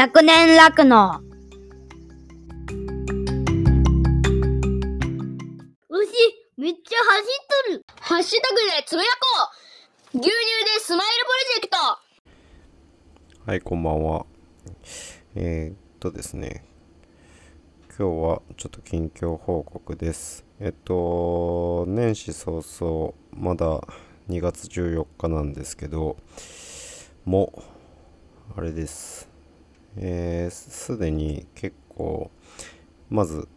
100年酪農。牛、めっちゃ走っとる。ハッシュタグでつぶやこう。牛乳でスマイルプロジェクト。はい、こんばんは。ですね、今日はちょっと近況報告です。年始早々、まだ2月14日なんですけど、もう、あれです。すでに結構、まず、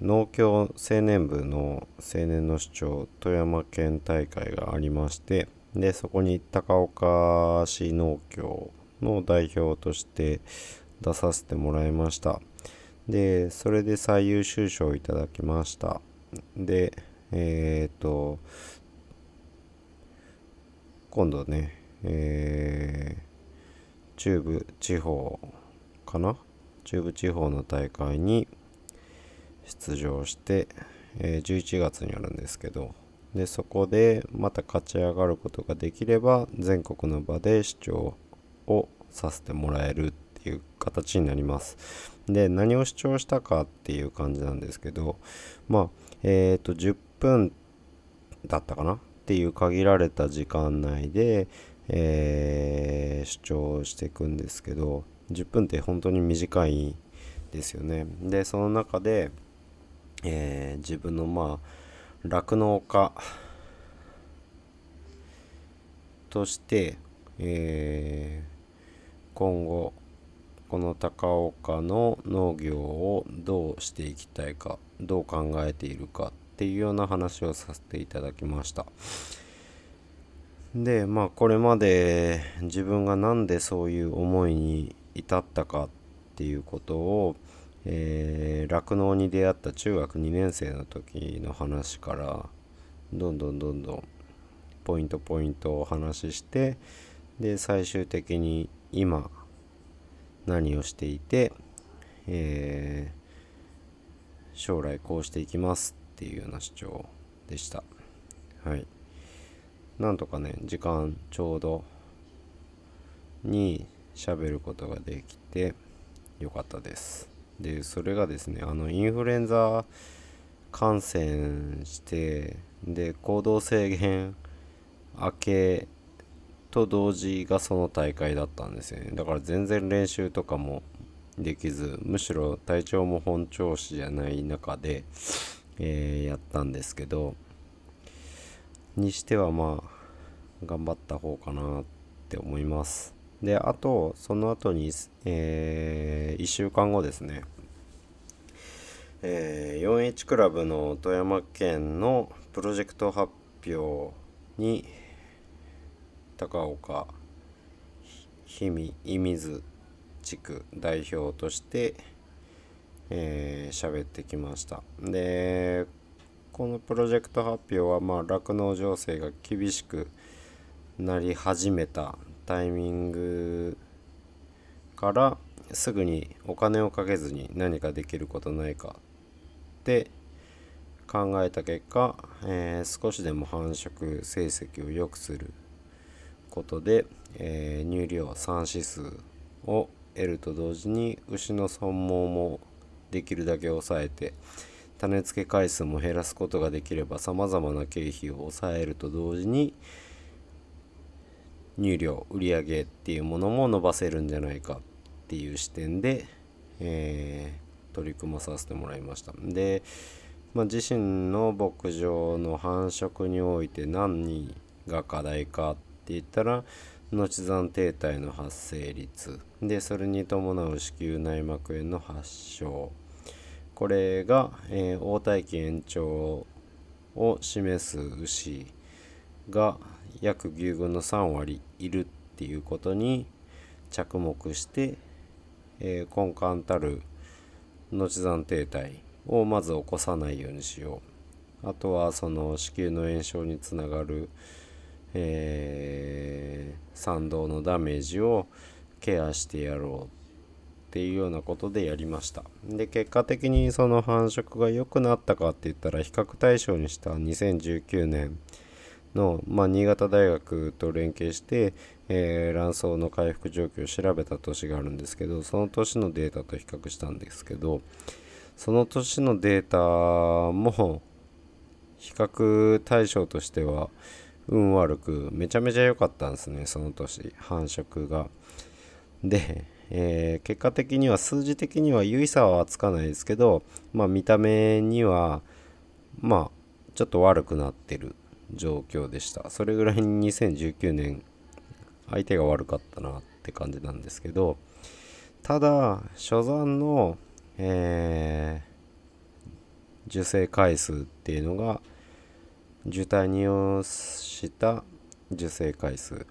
農協青年部の青年の市長富山県大会がありまして、で、そこに高岡市農協の代表として出させてもらいました。で、それで最優秀賞をいただきました。で、今度ね、中部地方かな？中部地方の大会に出場して、11月にあるんですけど、で、そこでまた勝ち上がることができれば、全国の場で市長をさせてもらえるっていう形になります。で、何を主張したかっていう感じなんですけど、まあ、10分だったかなっていう限られた時間内で、主張していくんですけど、10分って本当に短いですよね。で、その中で、自分のまあ、酪農家として、今後、この高岡の農業をどうしていきたいか、どう考えているかっていうような話をさせていただきました。で、まあこれまで自分がなんでそういう思いに至ったかっていうことを、酪農に出会った中学2年生の時の話からどんどんポイントをお話しして、で最終的に今何をしていて、将来こうしていきますっていうような主張でした。はい。なんとかね、時間ちょうどに喋ることができてよかったです。で、それがですね、インフルエンザ感染して、で、行動制限明けと同時がその大会だったんですよね。だから全然練習とかもできず、むしろ体調も本調子じゃない中で、やったんですけど、にしてはまあ頑張った方かなって思います。で、あとその後に、1週間後ですね、4H クラブの富山県のプロジェクト発表に高岡射水地区代表として喋ってきました。で、このプロジェクト発表はまあ酪農情勢が厳しくなり始めたタイミングからすぐにお金をかけずに何かできることないかって考えた結果、少しでも繁殖成績を良くすることで、乳量産指数を得ると同時に牛の損耗もできるだけ抑えて、種付け回数も減らすことができればさまざまな経費を抑えると同時に乳量売上っていうものも伸ばせるんじゃないかっていう視点で、取り組まさせてもらいました。で、まあ、自身の牧場の繁殖において何が課題かって言ったら、のち残停滞の発生率で、それに伴う子宮内膜炎の発症、これが、応体期延長を示す牛が約牛群の3割いるっていうことに着目して、根幹たるのち残停滞をまず起こさないようにしよう。あとはその子宮の炎症につながる産道のダメージをケアしてやろうっていうようなことでやりました。で、結果的にその繁殖が良くなったかって言ったら、比較対象にした2019年の、新潟大学と連携して、卵巣の回復状況を調べた年があるんですけど、その年のデータと比較したんですけど、その年のデータも比較対象としては運悪くめちゃめちゃ良かったんですね、その年繁殖が。で、結果的には数字的には優位差はつかないですけど、見た目にはちょっと悪くなってる状況でした。それぐらいに2019年相手が悪かったなって感じなんですけど、ただ初産の、受精回数っていうのが受胎に要した受精回数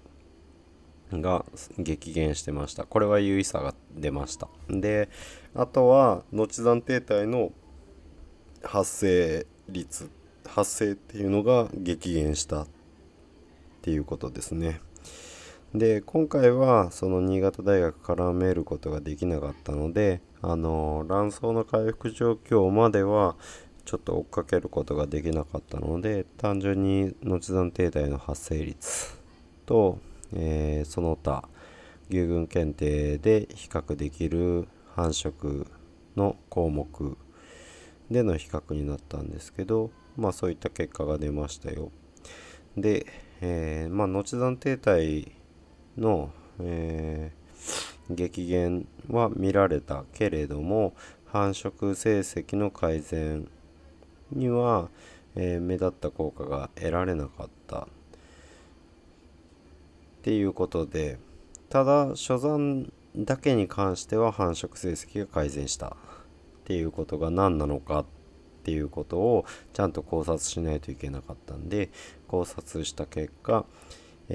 が激減してました。これは有意差が出ました。で、あとは後産低体の発生率、発生っていうのが激減したっていうことですね。で、今回はその新潟大学絡めることができなかったので、卵巣の回復状況まではちょっと追っかけることができなかったので、単純に後産低体の発生率と、その他牛群検定で比較できる繁殖の項目での比較になったんですけど、そういった結果が出ましたよ。で、後産低体の、激減は見られたけれども、繁殖成績の改善には、目立った効果が得られなかったっていうことで、ただ初産だけに関しては繁殖成績が改善したっていうことが何なのかっていうことをちゃんと考察しないといけなかったんで、考察した結果、育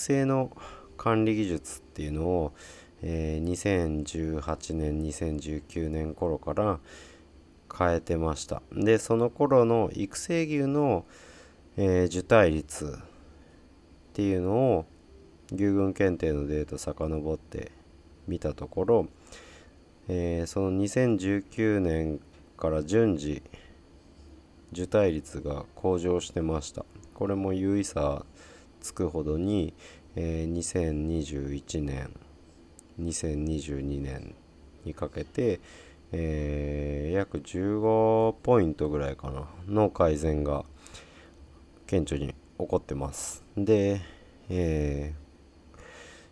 成の管理技術っていうのを、2018年2019年頃から変えてました。で、その頃の育成牛の、受胎率っていうのを牛群検定のデータ遡ってみたところ、その2019年から順次受胎率が向上してました。これも有意差つくほどに、2021年2022年にかけて、約15ポイントぐらいかなの改善が顕著に起こってます。で、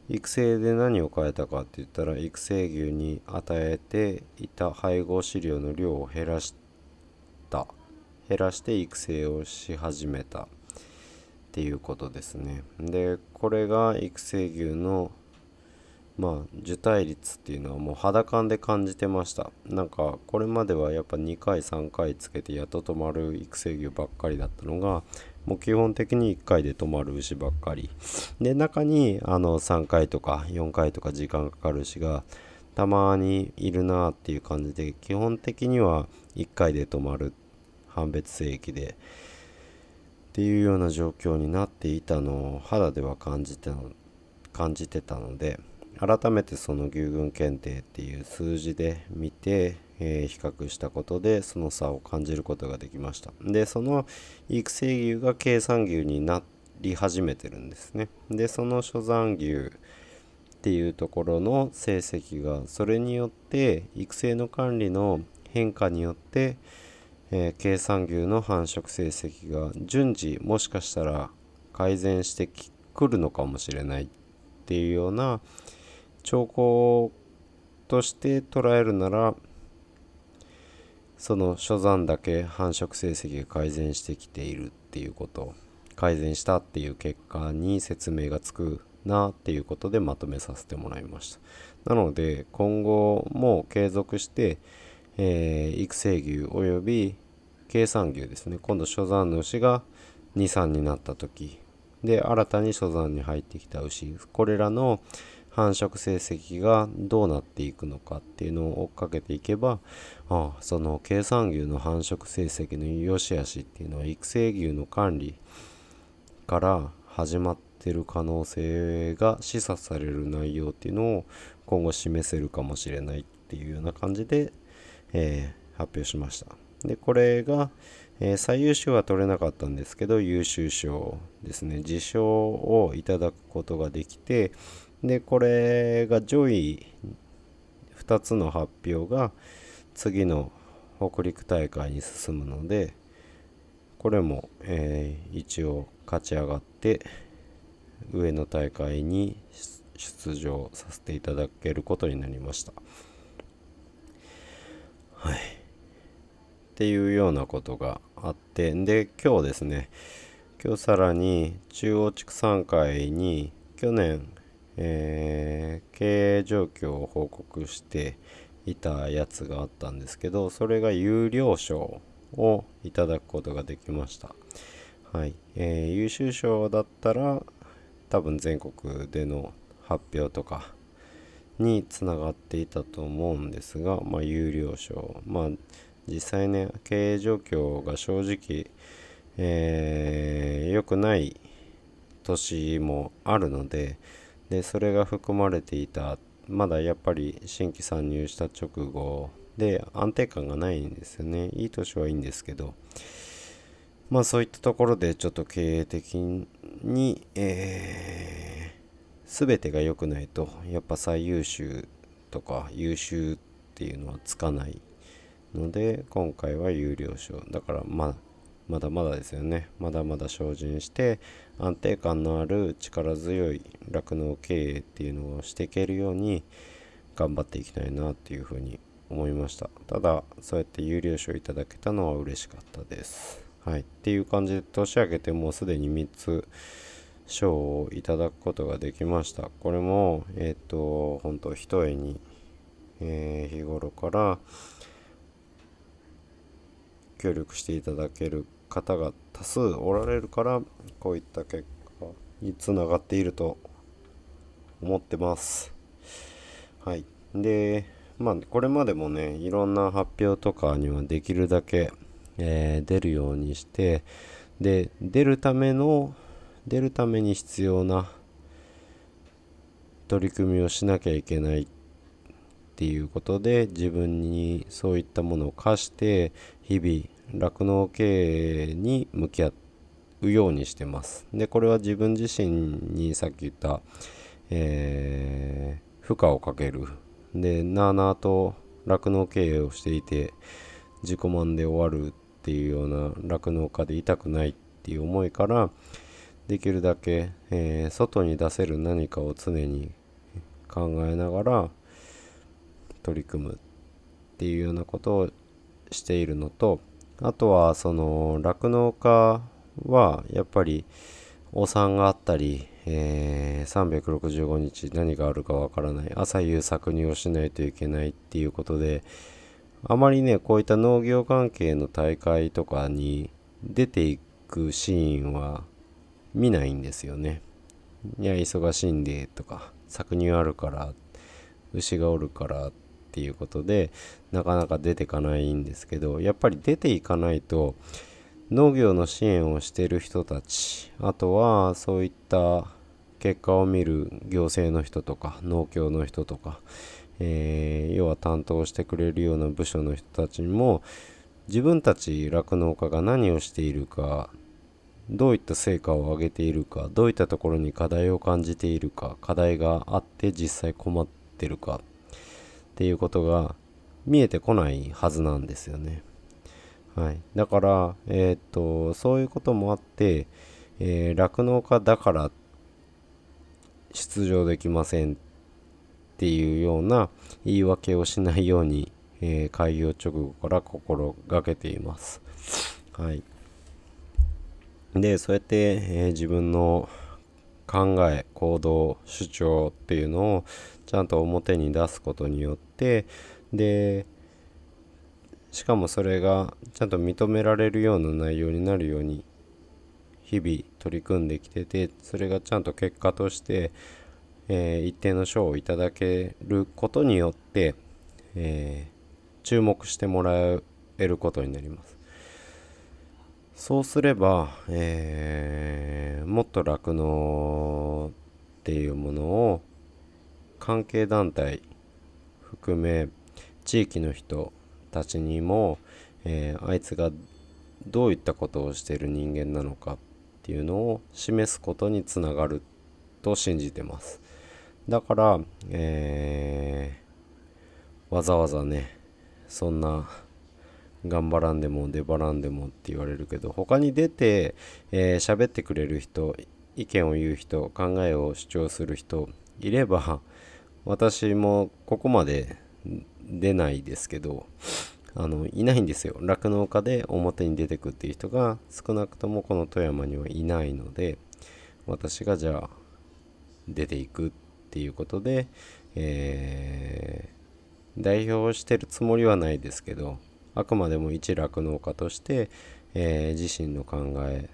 育成で何を変えたかって言ったら、育成牛に与えていた配合飼料の量を減らして育成をし始めたっていうことですね。で、これが育成牛の受胎率っていうのはもう肌感で感じてました。なんかこれまではやっぱ2回3回つけてやっと止まる育成牛ばっかりだったのが、もう基本的に1回で止まる牛ばっかりで、中に3回とか4回とか時間かかる牛がたまにいるなっていう感じで、基本的には1回で止まる判別性域でっていうような状況になっていたのを肌では感じてたので、改めてその牛群検定っていう数字で見て、比較したことでその差を感じることができました。で、その育成牛が経産牛になり始めてるんですね。で、その初産牛っていうところの成績が、それによって育成の管理の変化によって、経産牛の繁殖成績が順次もしかしたら改善してくるのかもしれないっていうような兆候として捉えるなら、その初産だけ繁殖成績が改善してきているっていうこと、改善したっていう結果に説明がつくなっていうことでまとめさせてもらいました。なので今後も継続して、育成牛および経産牛ですね、今度初産の牛が2、3になった時で新たに初産に入ってきた牛、これらの繁殖成績がどうなっていくのかっていうのを追っかけていけば、その経産牛の繁殖成績の良し悪しっていうのは育成牛の管理から始まってる可能性が示唆される内容っていうのを今後示せるかもしれないっていうような感じで、発表しました。で、これが、最優秀は取れなかったんですけど、優秀賞ですね、受賞をいただくことができて、でこれが上位2つの発表が次の北陸大会に進むので、これも、一応勝ち上がって上の大会に出場させていただけることになりました。はい、っていうようなことがあって、で今日ですね、今日さらに中央地区3会に去年、経営状況を報告していたやつがあったんですけど、それが優良賞をいただくことができました。はい、優秀賞だったら多分全国での発表とかにつながっていたと思うんですが、まあ、優良賞、まあ、実際ね、経営状況が正直、良くない年もあるので、でそれが含まれていた、まだやっぱり新規参入した直後で安定感がないんですよね。いい年はいいんですけど、まあそういったところでちょっと経営的に、全てが良くないと、やっぱ最優秀とか優秀っていうのはつかないので、今回は優良賞だから、まだまだですよね。まだまだ精進して安定感のある力強い酪農経営っていうのをしていけるように頑張っていきたいなっていうふうに思いました。ただそうやって優良賞いただけたのは嬉しかったです。はい、っていう感じで年明けてもうすでに3つ賞をいただくことができました。これも本当ひとえに、日頃から協力していただける方が多数おられるから、こういった結果につながっていると思ってます。はい、でまあこれまでもね、いろんな発表とかにはできるだけ、出るようにして、で出るために必要な取り組みをしなきゃいけないっていうことで、自分にそういったものを課して日々酪農経営に向き合うようにしてます。でこれは自分自身にさっき言った、負荷をかける、でなあなあと酪農経営をしていて自己満で終わるっていうような酪農家でいたくないっていう思いから、できるだけ、外に出せる何かを常に考えながら取り組むっていうようなことをしているのと、あとはその酪農家はやっぱりお産があったり、365日何があるかわからない、朝夕搾乳をしないといけないっていうことで、あまりねこういった農業関係の大会とかに出ていくシーンは見ないんですよね。いや忙しいんでとか、搾乳あるから牛がおるからっていうことでなかなか出てかないんですけど、やっぱり出ていかないと農業の支援をしている人たち、あとはそういった結果を見る行政の人とか農協の人とか、要は担当してくれるような部署の人たちも、自分たち酪農家が何をしているか、どういった成果を上げているか、どういったところに課題を感じているか、課題があって実際困ってるかっていうことが見えてこないはずなんですよね。はい、だから、そういうこともあって、酪農家だから出場できませんっていうような言い訳をしないように、開業直後から心がけています。はい、でそうやって、自分の考え、行動、主張っていうのをちゃんと表に出すことによって、でしかもそれがちゃんと認められるような内容になるように日々取り組んできてて、それがちゃんと結果として、一定の賞をいただけることによって、注目してもらえることになります。そうすれば、もっと酪農っていうものを関係団体含め地域の人たちにも、あいつがどういったことをしている人間なのかっていうのを示すことにつながると信じてます。だから、わざわざね、そんな頑張らんでも出ばらんでもって言われるけど、他に出て喋ってくれる人、意見を言う人、考えを主張する人いれば、私もここまで出ないですけど、いないんですよ。酪農家で表に出てくっていう人が少なくともこの富山にはいないので、私がじゃあ出ていくっていうことで、代表してるつもりはないですけど、あくまでも一酪農家として、自身の考え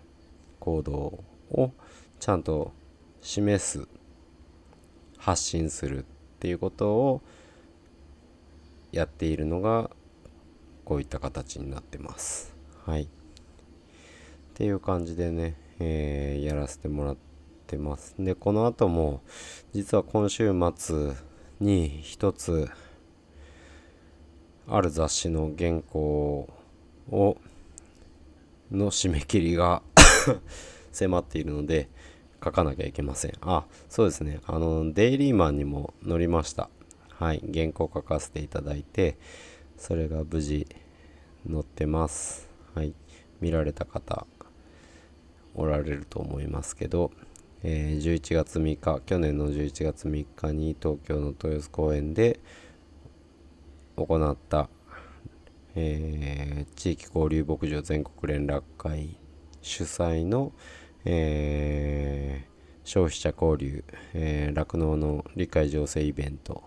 行動をちゃんと示す、発信するっていうことをやっているのがこういった形になってます。はい。っていう感じでね、やらせてもらってます。で、この後も実は今週末に一つある雑誌の原稿の締め切りが迫っているので書かなきゃいけません。あ、そうですね。デイリーマンにも載りました。はい。原稿書かせていただいて、それが無事載ってます。はい。見られた方、おられると思いますけど、11月3日、去年の11月3日に東京の豊洲公園で、行った、地域交流牧場全国連絡会主催の、消費者交流、酪農の理解醸成イベント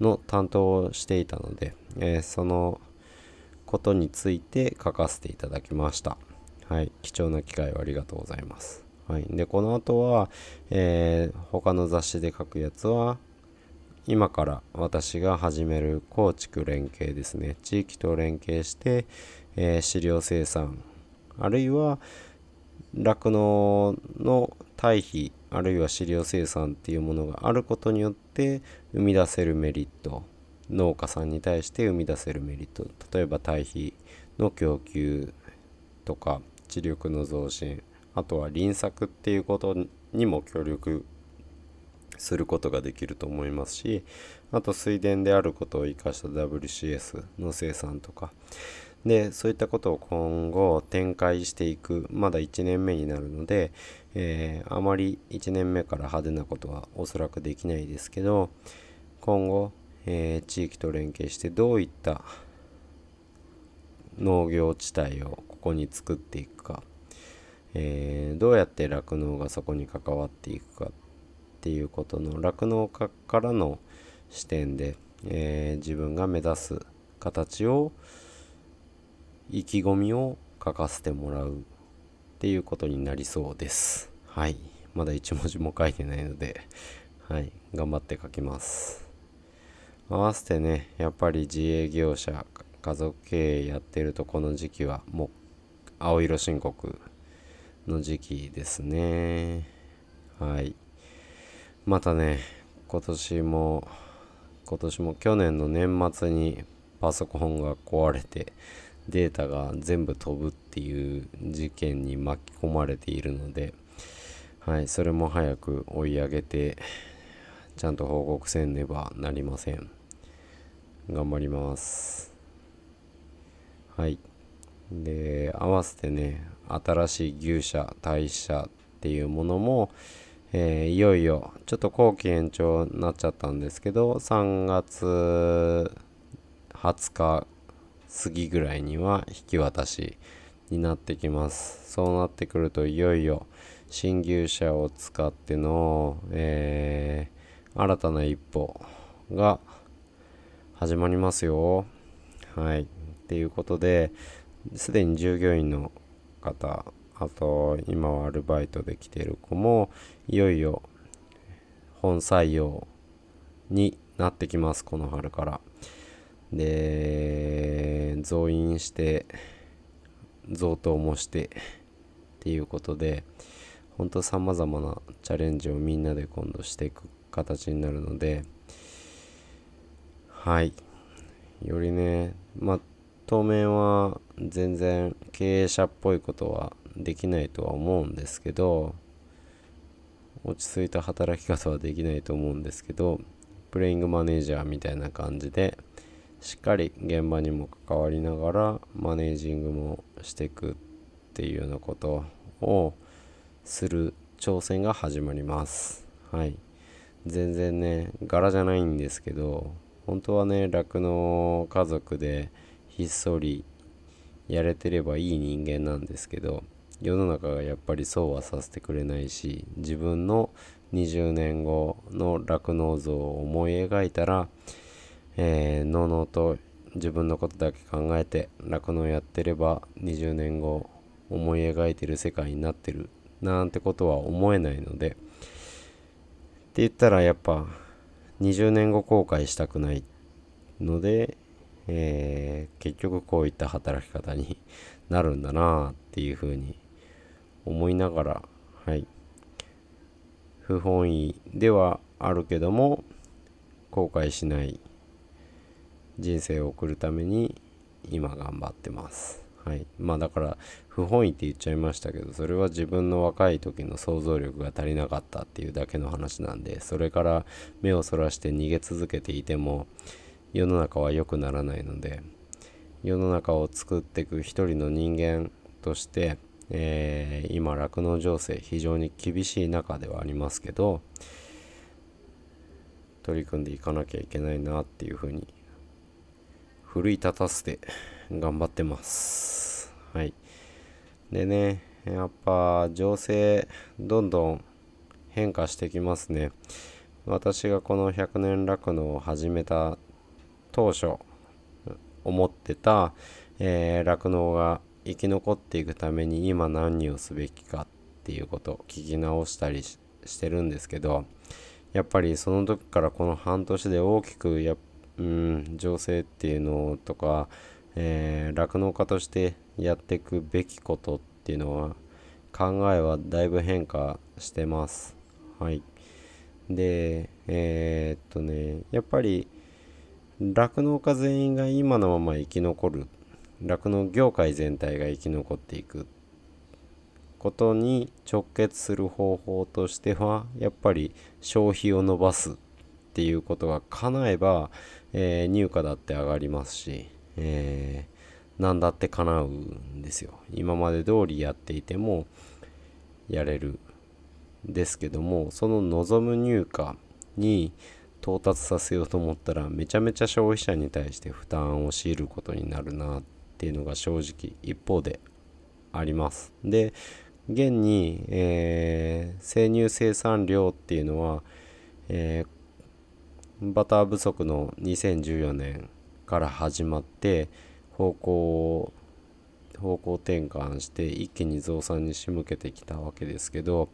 の担当をしていたので、そのことについて書かせていただきました。はい、貴重な機会をありがとうございます。はい、でこの後は、他の雑誌で書くやつは今から私が始める耕畜連携ですね。地域と連携して、飼料生産、あるいは酪農の堆肥、あるいは飼料生産っていうものがあることによって生み出せるメリット、農家さんに対して生み出せるメリット、例えば堆肥の供給とか地力の増進、あとは輪作っていうことにも協力することができると思いますし、あと水田であることを生かした WCS の生産とかで、そういったことを今後展開していく。まだ1年目になるので、あまり1年目から派手なことはおそらくできないですけど、今後、地域と連携してどういった農業地帯をここに作っていくか、どうやって酪農がそこに関わっていくかっていうことの酪農家からの視点で、自分が目指す形を、意気込みを書かせてもらうっていうことになりそうです。はい。まだ一文字も書いてないので、はい。頑張って書きます。合わせてね、やっぱり自営業者、家族経営やってるとこの時期はもう青色申告の時期ですね。はい。またね、今年も去年の年末にパソコンが壊れてデータが全部飛ぶっていう事件に巻き込まれているので、はい、それも早く追い上げて、ちゃんと報告せねばなりません。頑張ります。はい。で、合わせてね、新しい牛舎、胎舎っていうものも、いよいよちょっと後期延長になっちゃったんですけど、3月20日過ぎぐらいには引き渡しになってきます。そうなってくるといよいよ新牛舎を使っての、新たな一歩が始まりますよ。はい。っていうことで、すでに従業員の方、あと今はアルバイトで来ている子もいよいよ本採用になってきます。この春からで増員して増投もしてっていうことで、本当さまざまなチャレンジをみんなで今度していく形になるので、はい、よりね、まあ当面は全然経営者っぽいことはできないとは思うんですけど、落ち着いた働き方はできないと思うんですけど、プレイングマネージャーみたいな感じでしっかり現場にも関わりながらマネージングもしていくっていうようなことをする挑戦が始まります。はい、全然ね柄じゃないんですけど、本当はね酪農家族でひっそりやれてればいい人間なんですけど、世の中がやっぱりそうはさせてくれないし、自分の20年後の酪農像を思い描いたら、のうのうと自分のことだけ考えて酪農やってれば20年後思い描いてる世界になってるなんてことは思えないので、って言ったらやっぱ20年後後悔したくないので、結局こういった働き方になるんだなっていうふうに思いながら、はい、不本意ではあるけども後悔しない人生を送るために今頑張ってます。はい、まあだから不本意って言っちゃいましたけど、それは自分の若い時の想像力が足りなかったっていうだけの話なんで、それから目をそらして逃げ続けていても世の中は良くならないので、世の中を作っていく一人の人間として、今酪農情勢非常に厳しい中ではありますけど、取り組んでいかなきゃいけないなっていうふうに奮い立たせて頑張ってます。はい、でねやっぱ情勢どんどん変化してきますね。私がこの100年酪農を始めた当初思ってた酪農が生き残っていくために今何をすべきかっていうことを聞き直したりしてるんですけど、やっぱりその時からこの半年で大きく情勢っていうのとか、酪農家としてやっていくべきことっていうのは考えはだいぶ変化してます。はい、でやっぱり酪農家全員が今のまま生き残る、酪農業界全体が生き残っていくことに直結する方法としては、やっぱり消費を伸ばすっていうことが叶えば、入荷だって上がりますし、何だって叶うんですよ。今まで通りやっていてもやれるですけども、その望む入荷に到達させようと思ったらめちゃめちゃ消費者に対して負担を強いることになるなっていうのが正直一方であります。で現に、生乳生産量っていうのは、バター不足の2014年から始まって方向転換して一気に増産に仕向けてきたわけですけど、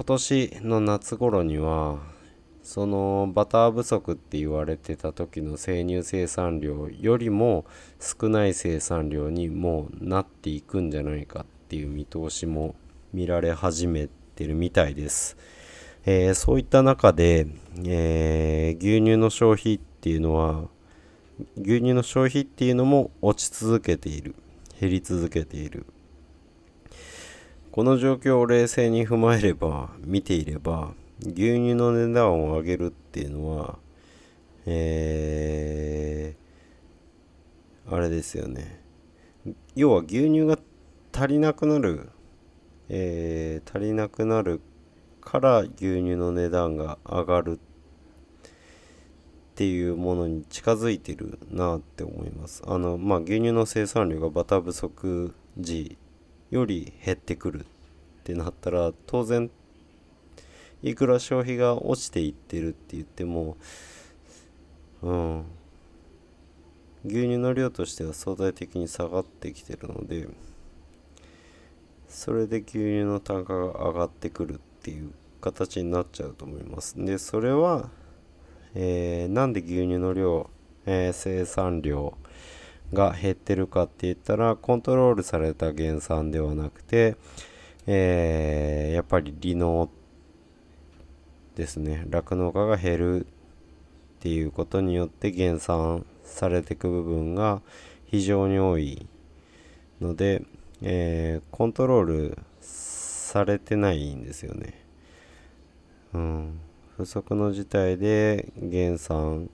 今年の夏頃にはそのバター不足って言われてた時の生乳生産量よりも少ない生産量にもうなっていくんじゃないかっていう見通しも見られ始めてるみたいです。そういった中で、牛乳の消費っていうのはも落ち続けている、減り続けている。この状況を冷静に踏まえれば、見ていれば、牛乳の値段を上げるっていうのは、あれですよね。要は牛乳が足りなくなる、から牛乳の値段が上がるっていうものに近づいてるなって思います。牛乳の生産量がバター不足時より減ってくるってなったら、当然いくら消費が落ちていってるって言っても、牛乳の量としては相対的に下がってきてるので、それで牛乳の単価が上がってくるっていう形になっちゃうと思います。でそれは、なんで牛乳の量、生産量が減ってるかって言ったら、コントロールされた減産ではなくて、やっぱり離農ですね。酪農家が減るっていうことによって減産されていく部分が非常に多いので、コントロールされてないんですよね。不測の事態で減産、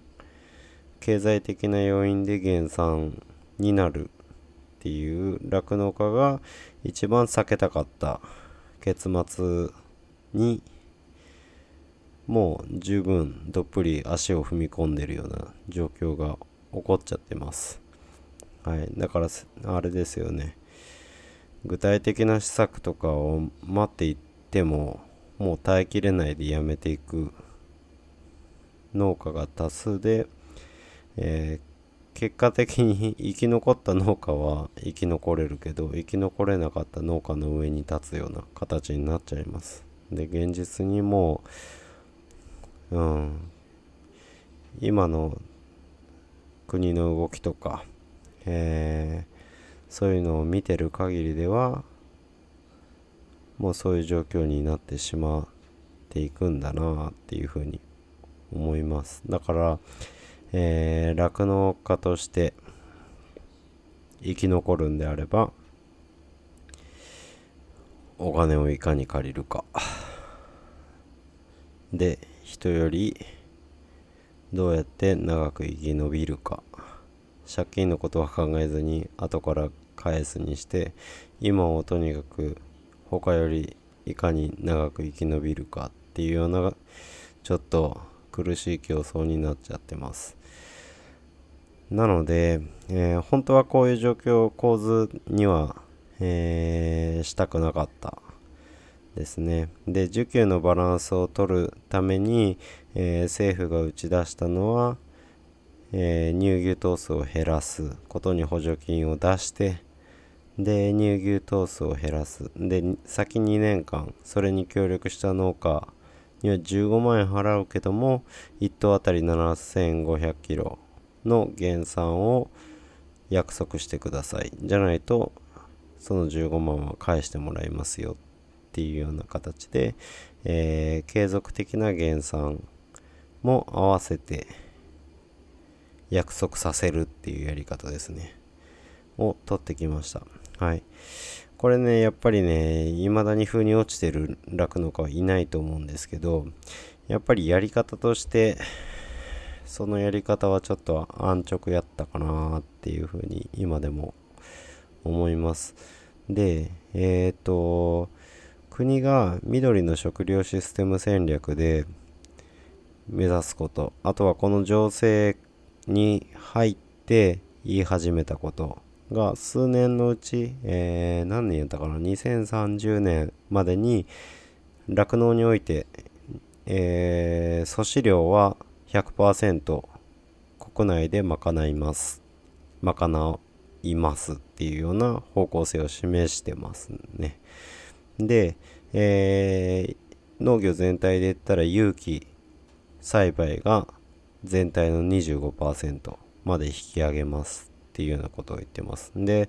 経済的な要因で減産になるっていう酪農家が一番避けたかった結末にもう十分どっぷり足を踏み込んでるような状況が起こっちゃってます。はい、だからあれですよね。具体的な施策とかを待っていってももう耐えきれないでやめていく農家が多数で、結果的に生き残った農家は生き残れるけど、生き残れなかった農家の上に立つような形になっちゃいます。で、現実にもう、今の国の動きとか、そういうのを見てる限りではもうそういう状況になってしまっていくんだなっていうふうに思います。だから酪農家として生き残るんであればお金をいかに借りるかで、人よりどうやって長く生き延びるか、借金のことは考えずに後から返すにして、今をとにかく他よりいかに長く生き延びるかっていうようなちょっと苦しい競争になっちゃってます。なので、本当はこういう状況構図には、したくなかったですね。で、需給のバランスを取るために、政府が打ち出したのは、乳牛頭数を減らすことに補助金を出して、で乳牛頭数を減らす、で先2年間それに協力した農家には15万円払うけども1頭あたり 7,500 キロの減産を約束してください、じゃないとその15万は返してもらいますよっていうような形で、継続的な減産も合わせて約束させるっていうやり方ですねを取ってきました。はい、これねやっぱりね未だに腑に落ちてる酪農家はいないと思うんですけど、やっぱりやり方としてそのやり方はちょっと安直やったかなっていうふうに今でも思います。で国が緑の食料システム戦略で目指すこと、あとはこの情勢に入って言い始めたことが数年のうち、何年やったかな、2030年までに酪農において、粗飼料は 100% 国内で賄いますっていうような方向性を示してますね。で、農業全体で言ったら有機栽培が全体の 25% まで引き上げますっていうようなことを言ってます。で、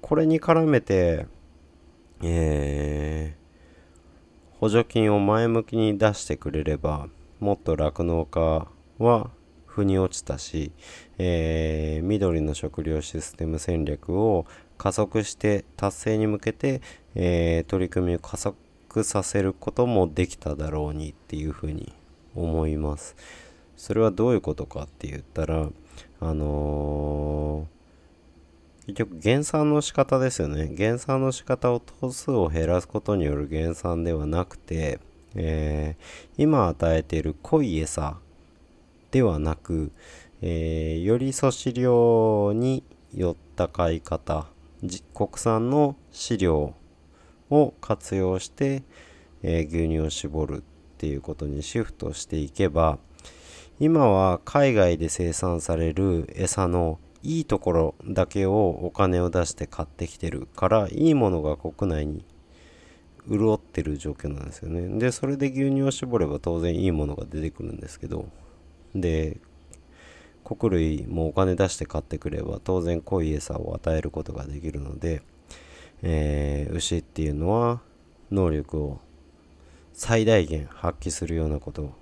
これに絡めて、補助金を前向きに出してくれれば、もっと酪農家は腑に落ちたし、緑の食料システム戦略を加速して達成に向けて、取り組みを加速させることもできただろうにっていうふうに思います。それはどういうことかって言ったら、結局減産の仕方ですよね。減産の仕方を頭数を減らすことによる減産ではなくて、今与えている濃い餌ではなく、より粗飼料に寄った買い方、国産の飼料を活用して、牛乳を絞るっていうことにシフトしていけば、今は海外で生産される餌のいいところだけをお金を出して買ってきてるから、いいものが国内に潤ってる状況なんですよね。でそれで牛乳を絞れば当然いいものが出てくるんですけど、で穀類もお金出して買ってくれば当然濃い餌を与えることができるので、牛っていうのは能力を最大限発揮するようなことを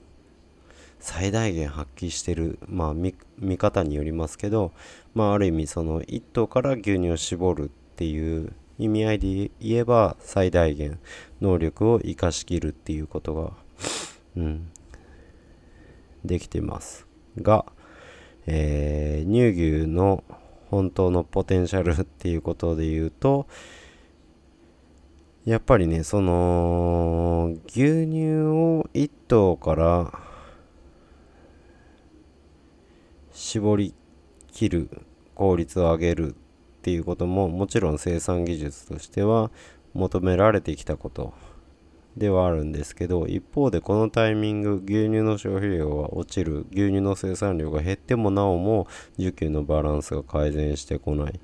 最大限発揮してる、まあ 見方によりますけど、まあ、ある意味その1頭から牛乳を絞るっていう意味合いで言えば最大限能力を生かしきるっていうことが、できてますが、乳牛の本当のポテンシャルっていうことで言うと、やっぱりね、その牛乳を1頭から絞り切る効率を上げるっていうことももちろん生産技術としては求められてきたことではあるんですけど、一方でこのタイミング牛乳の消費量は落ちる、牛乳の生産量が減ってもなおも需給のバランスが改善してこない。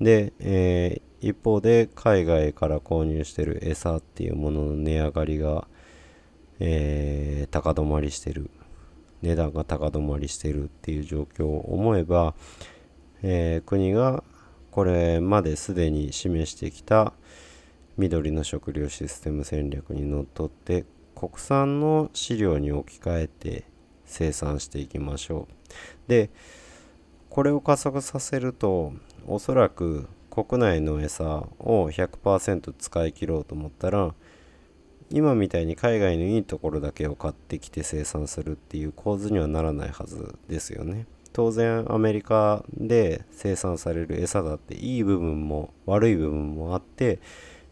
で、一方で海外から購入してる餌っていうものの値上がりが、高止まりしてる、値段が高止まりしてるっていう状況を思えば、国がこれまですでに示してきた緑の食料システム戦略にのっとって国産の飼料に置き換えて生産していきましょう。で、これを加速させるとおそらく国内の餌を 100% 使い切ろうと思ったら、今みたいに海外のいいところだけを買ってきて生産するっていう構図にはならないはずですよね。当然アメリカで生産される餌だっていい部分も悪い部分もあって、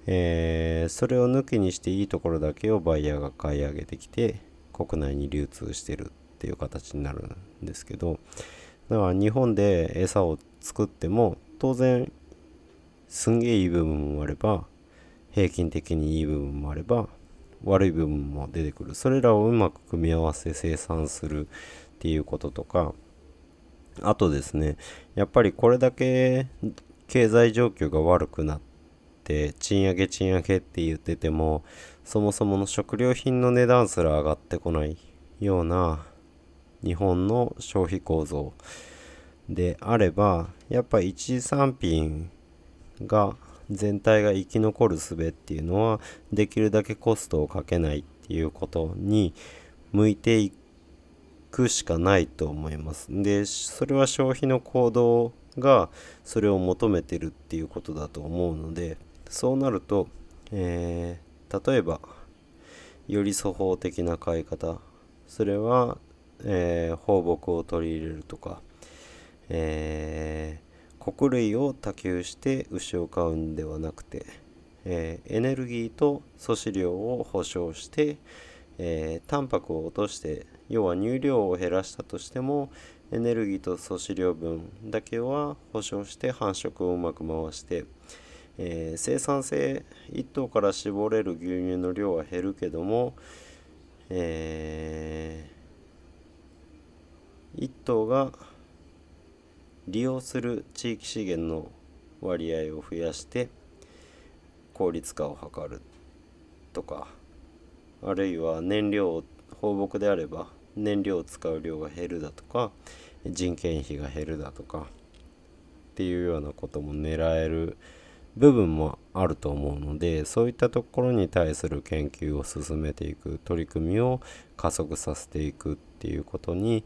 それを抜きにしていいところだけをバイヤーが買い上げてきて国内に流通してるっていう形になるんですけど、だから日本で餌を作っても当然すんげえいい部分もあれば平均的にいい部分もあれば悪い部分も出てくる。それらをうまく組み合わせ生産するっていうこととか、あとですね、やっぱりこれだけ経済状況が悪くなって賃上げ賃上げって言ってても、そもそもの食料品の値段すら上がってこないような日本の消費構造であれば、やっぱ一次産品が全体が生き残る術っていうのはできるだけコストをかけないっていうことに向いていくしかないと思います。で、それは消費の行動がそれを求めてるっていうことだと思うので、そうなると、例えばより粗放的な買い方、それは、放牧を取り入れるとか、穀類を多給して牛を飼うんではなくて、エネルギーと粗飼料を保証して、タンパクを落として、要は乳量を減らしたとしてもエネルギーと粗飼料分だけは保証して繁殖をうまく回して、生産性1頭から絞れる牛乳の量は減るけども、1頭が利用する地域資源の割合を増やして効率化を図るとか、あるいは燃料を、放牧であれば燃料を使う量が減るだとか人件費が減るだとかっていうようなことも狙える部分もあると思うので、そういったところに対する研究を進めていく、取り組みを加速させていくっていうことに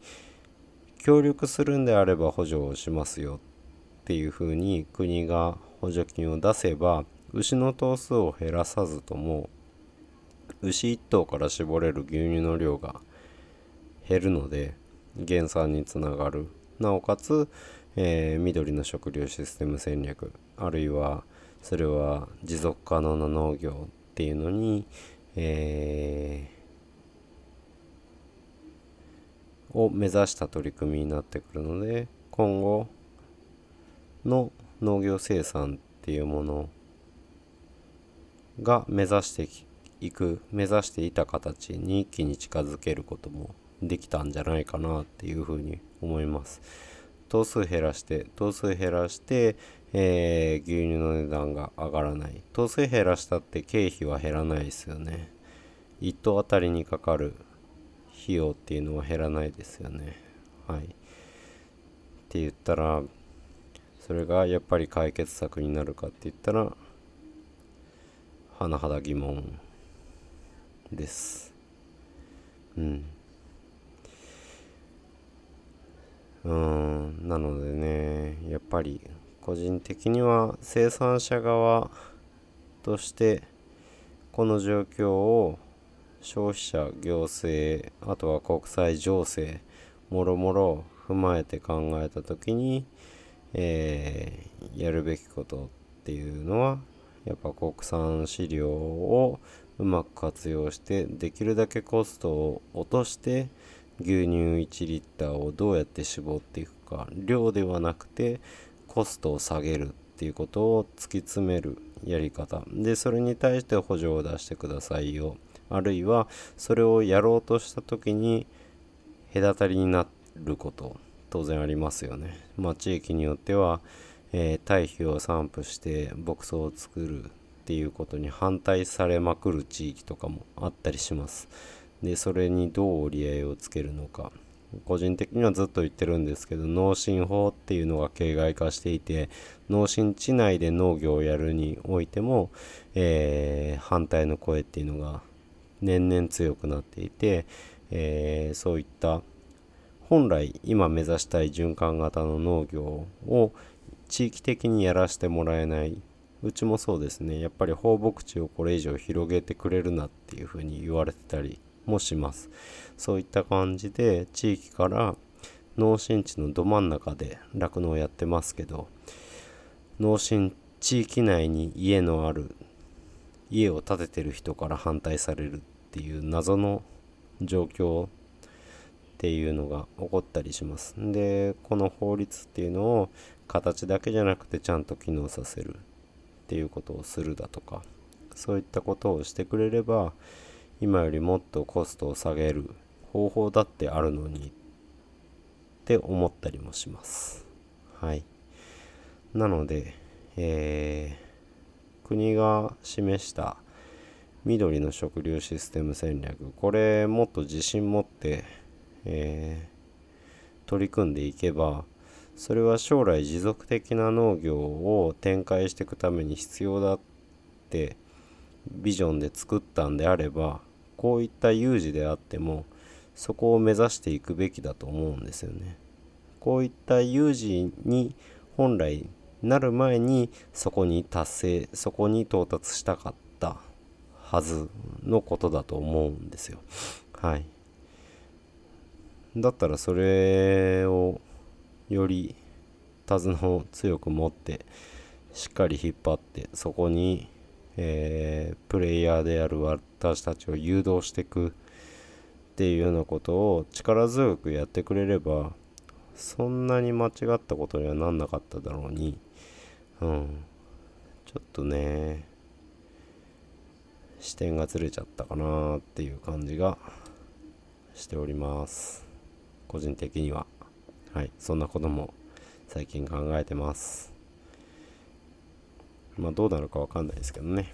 協力するんであれば補助をしますよっていうふうに国が補助金を出せば、牛の頭数を減らさずとも牛1頭から絞れる牛乳の量が減るので減産につながる。なおかつ、緑の食料システム戦略、あるいはそれは持続可能な農業っていうのに、を目指した取り組みになってくるので、今後の農業生産っていうものが目指していた形に一気に近づけることもできたんじゃないかなっていうふうに思います。頭数減らして、牛乳の値段が上がらない。頭数減らしたって経費は減らないですよね。1頭あたりにかかる費用っていうのは減らないですよね。はい。って言ったら、それがやっぱり解決策になるかって言ったら、甚だ疑問です。なのでね、やっぱり個人的には生産者側としてこの状況を消費者、行政、あとは国際情勢もろもろ踏まえて考えた時に、やるべきことっていうのはやっぱ国産飼料をうまく活用してできるだけコストを落として牛乳1リッターをどうやって絞っていくか、量ではなくてコストを下げるっていうことを突き詰めるやり方で、それに対して補助を出してくださいよ、あるいはそれをやろうとした時に隔たりになること当然ありますよね。地域によっては、堆肥を散布して牧草を作るっていうことに反対されまくる地域とかもあったりします。でそれにどう折り合いをつけるのか、個人的にはずっと言ってるんですけど、農信法っていうのが形骸化していて、農信地内で農業をやるにおいても、反対の声っていうのが年々強くなっていて、そういった本来今目指したい循環型の農業を地域的にやらせてもらえない、うちもそうですね、やっぱり放牧地をこれ以上広げてくれるなっていうふうに言われてたりもします。そういった感じで地域から農心地のど真ん中で酪農をやってますけど、農心地域内に家のある、家を建ててる人から反対されるっていう謎の状況っていうのが起こったりします。でこの法律っていうのを形だけじゃなくてちゃんと機能させるっていうことをするだとか、そういったことをしてくれれば今よりもっとコストを下げる方法だってあるのにって思ったりもします。はい。なので、国が示した緑の食料システム戦略、これもっと自信持って、取り組んでいけば、それは将来持続的な農業を展開していくために必要だってビジョンで作ったんであれば、こういった有事であってもそこを目指していくべきだと思うんですよね。こういった有事に本来なる前にそこに達成、そこに到達したかったはずのことだと思うんですよ。はい。だったらそれをより手綱を強く持ってしっかり引っ張って、そこにプレイヤーである私たちを誘導していくっていうようなことを力強くやってくれれば、そんなに間違ったことにはなんなかっただろうに、ちょっとね視点がずれちゃったかなっていう感じがしております、個人的には。はい、そんなことも最近考えてます。どうなるかわかんないですけどね。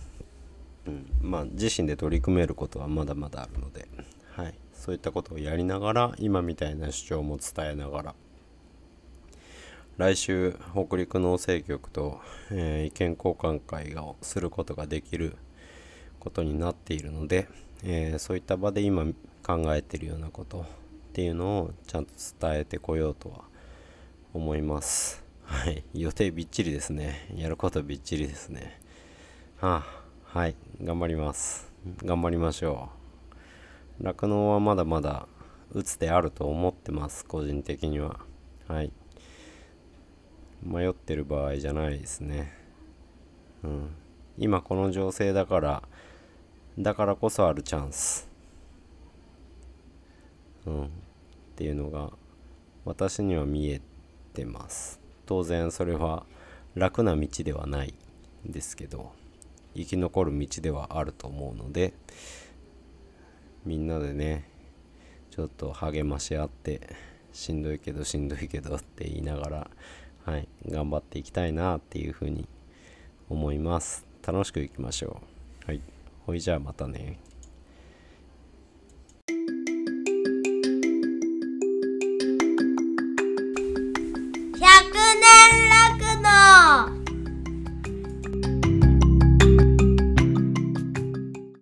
自身で取り組めることはまだまだあるので、はい、そういったことをやりながら、今みたいな主張も伝えながら、来週北陸農政局と、意見交換会をすることができることになっているので、そういった場で今考えているようなことっていうのをちゃんと伝えてこようとは思います。はい、予定びっちりですね。やることびっちりですね。はい、頑張ります。頑張りましょう。酪農はまだまだ打つ手あると思ってます、個人的には。はい。迷ってる場合じゃないですね。今この情勢だからこそあるチャンス。っていうのが私には見えてます。当然それは楽な道ではないんですけど、生き残る道ではあると思うので、みんなでねちょっと励まし合って、しんどいけどって言いながら、頑張っていきたいなっていうふうに思います。楽しくいきましょう。はい、ほいじゃあまたね。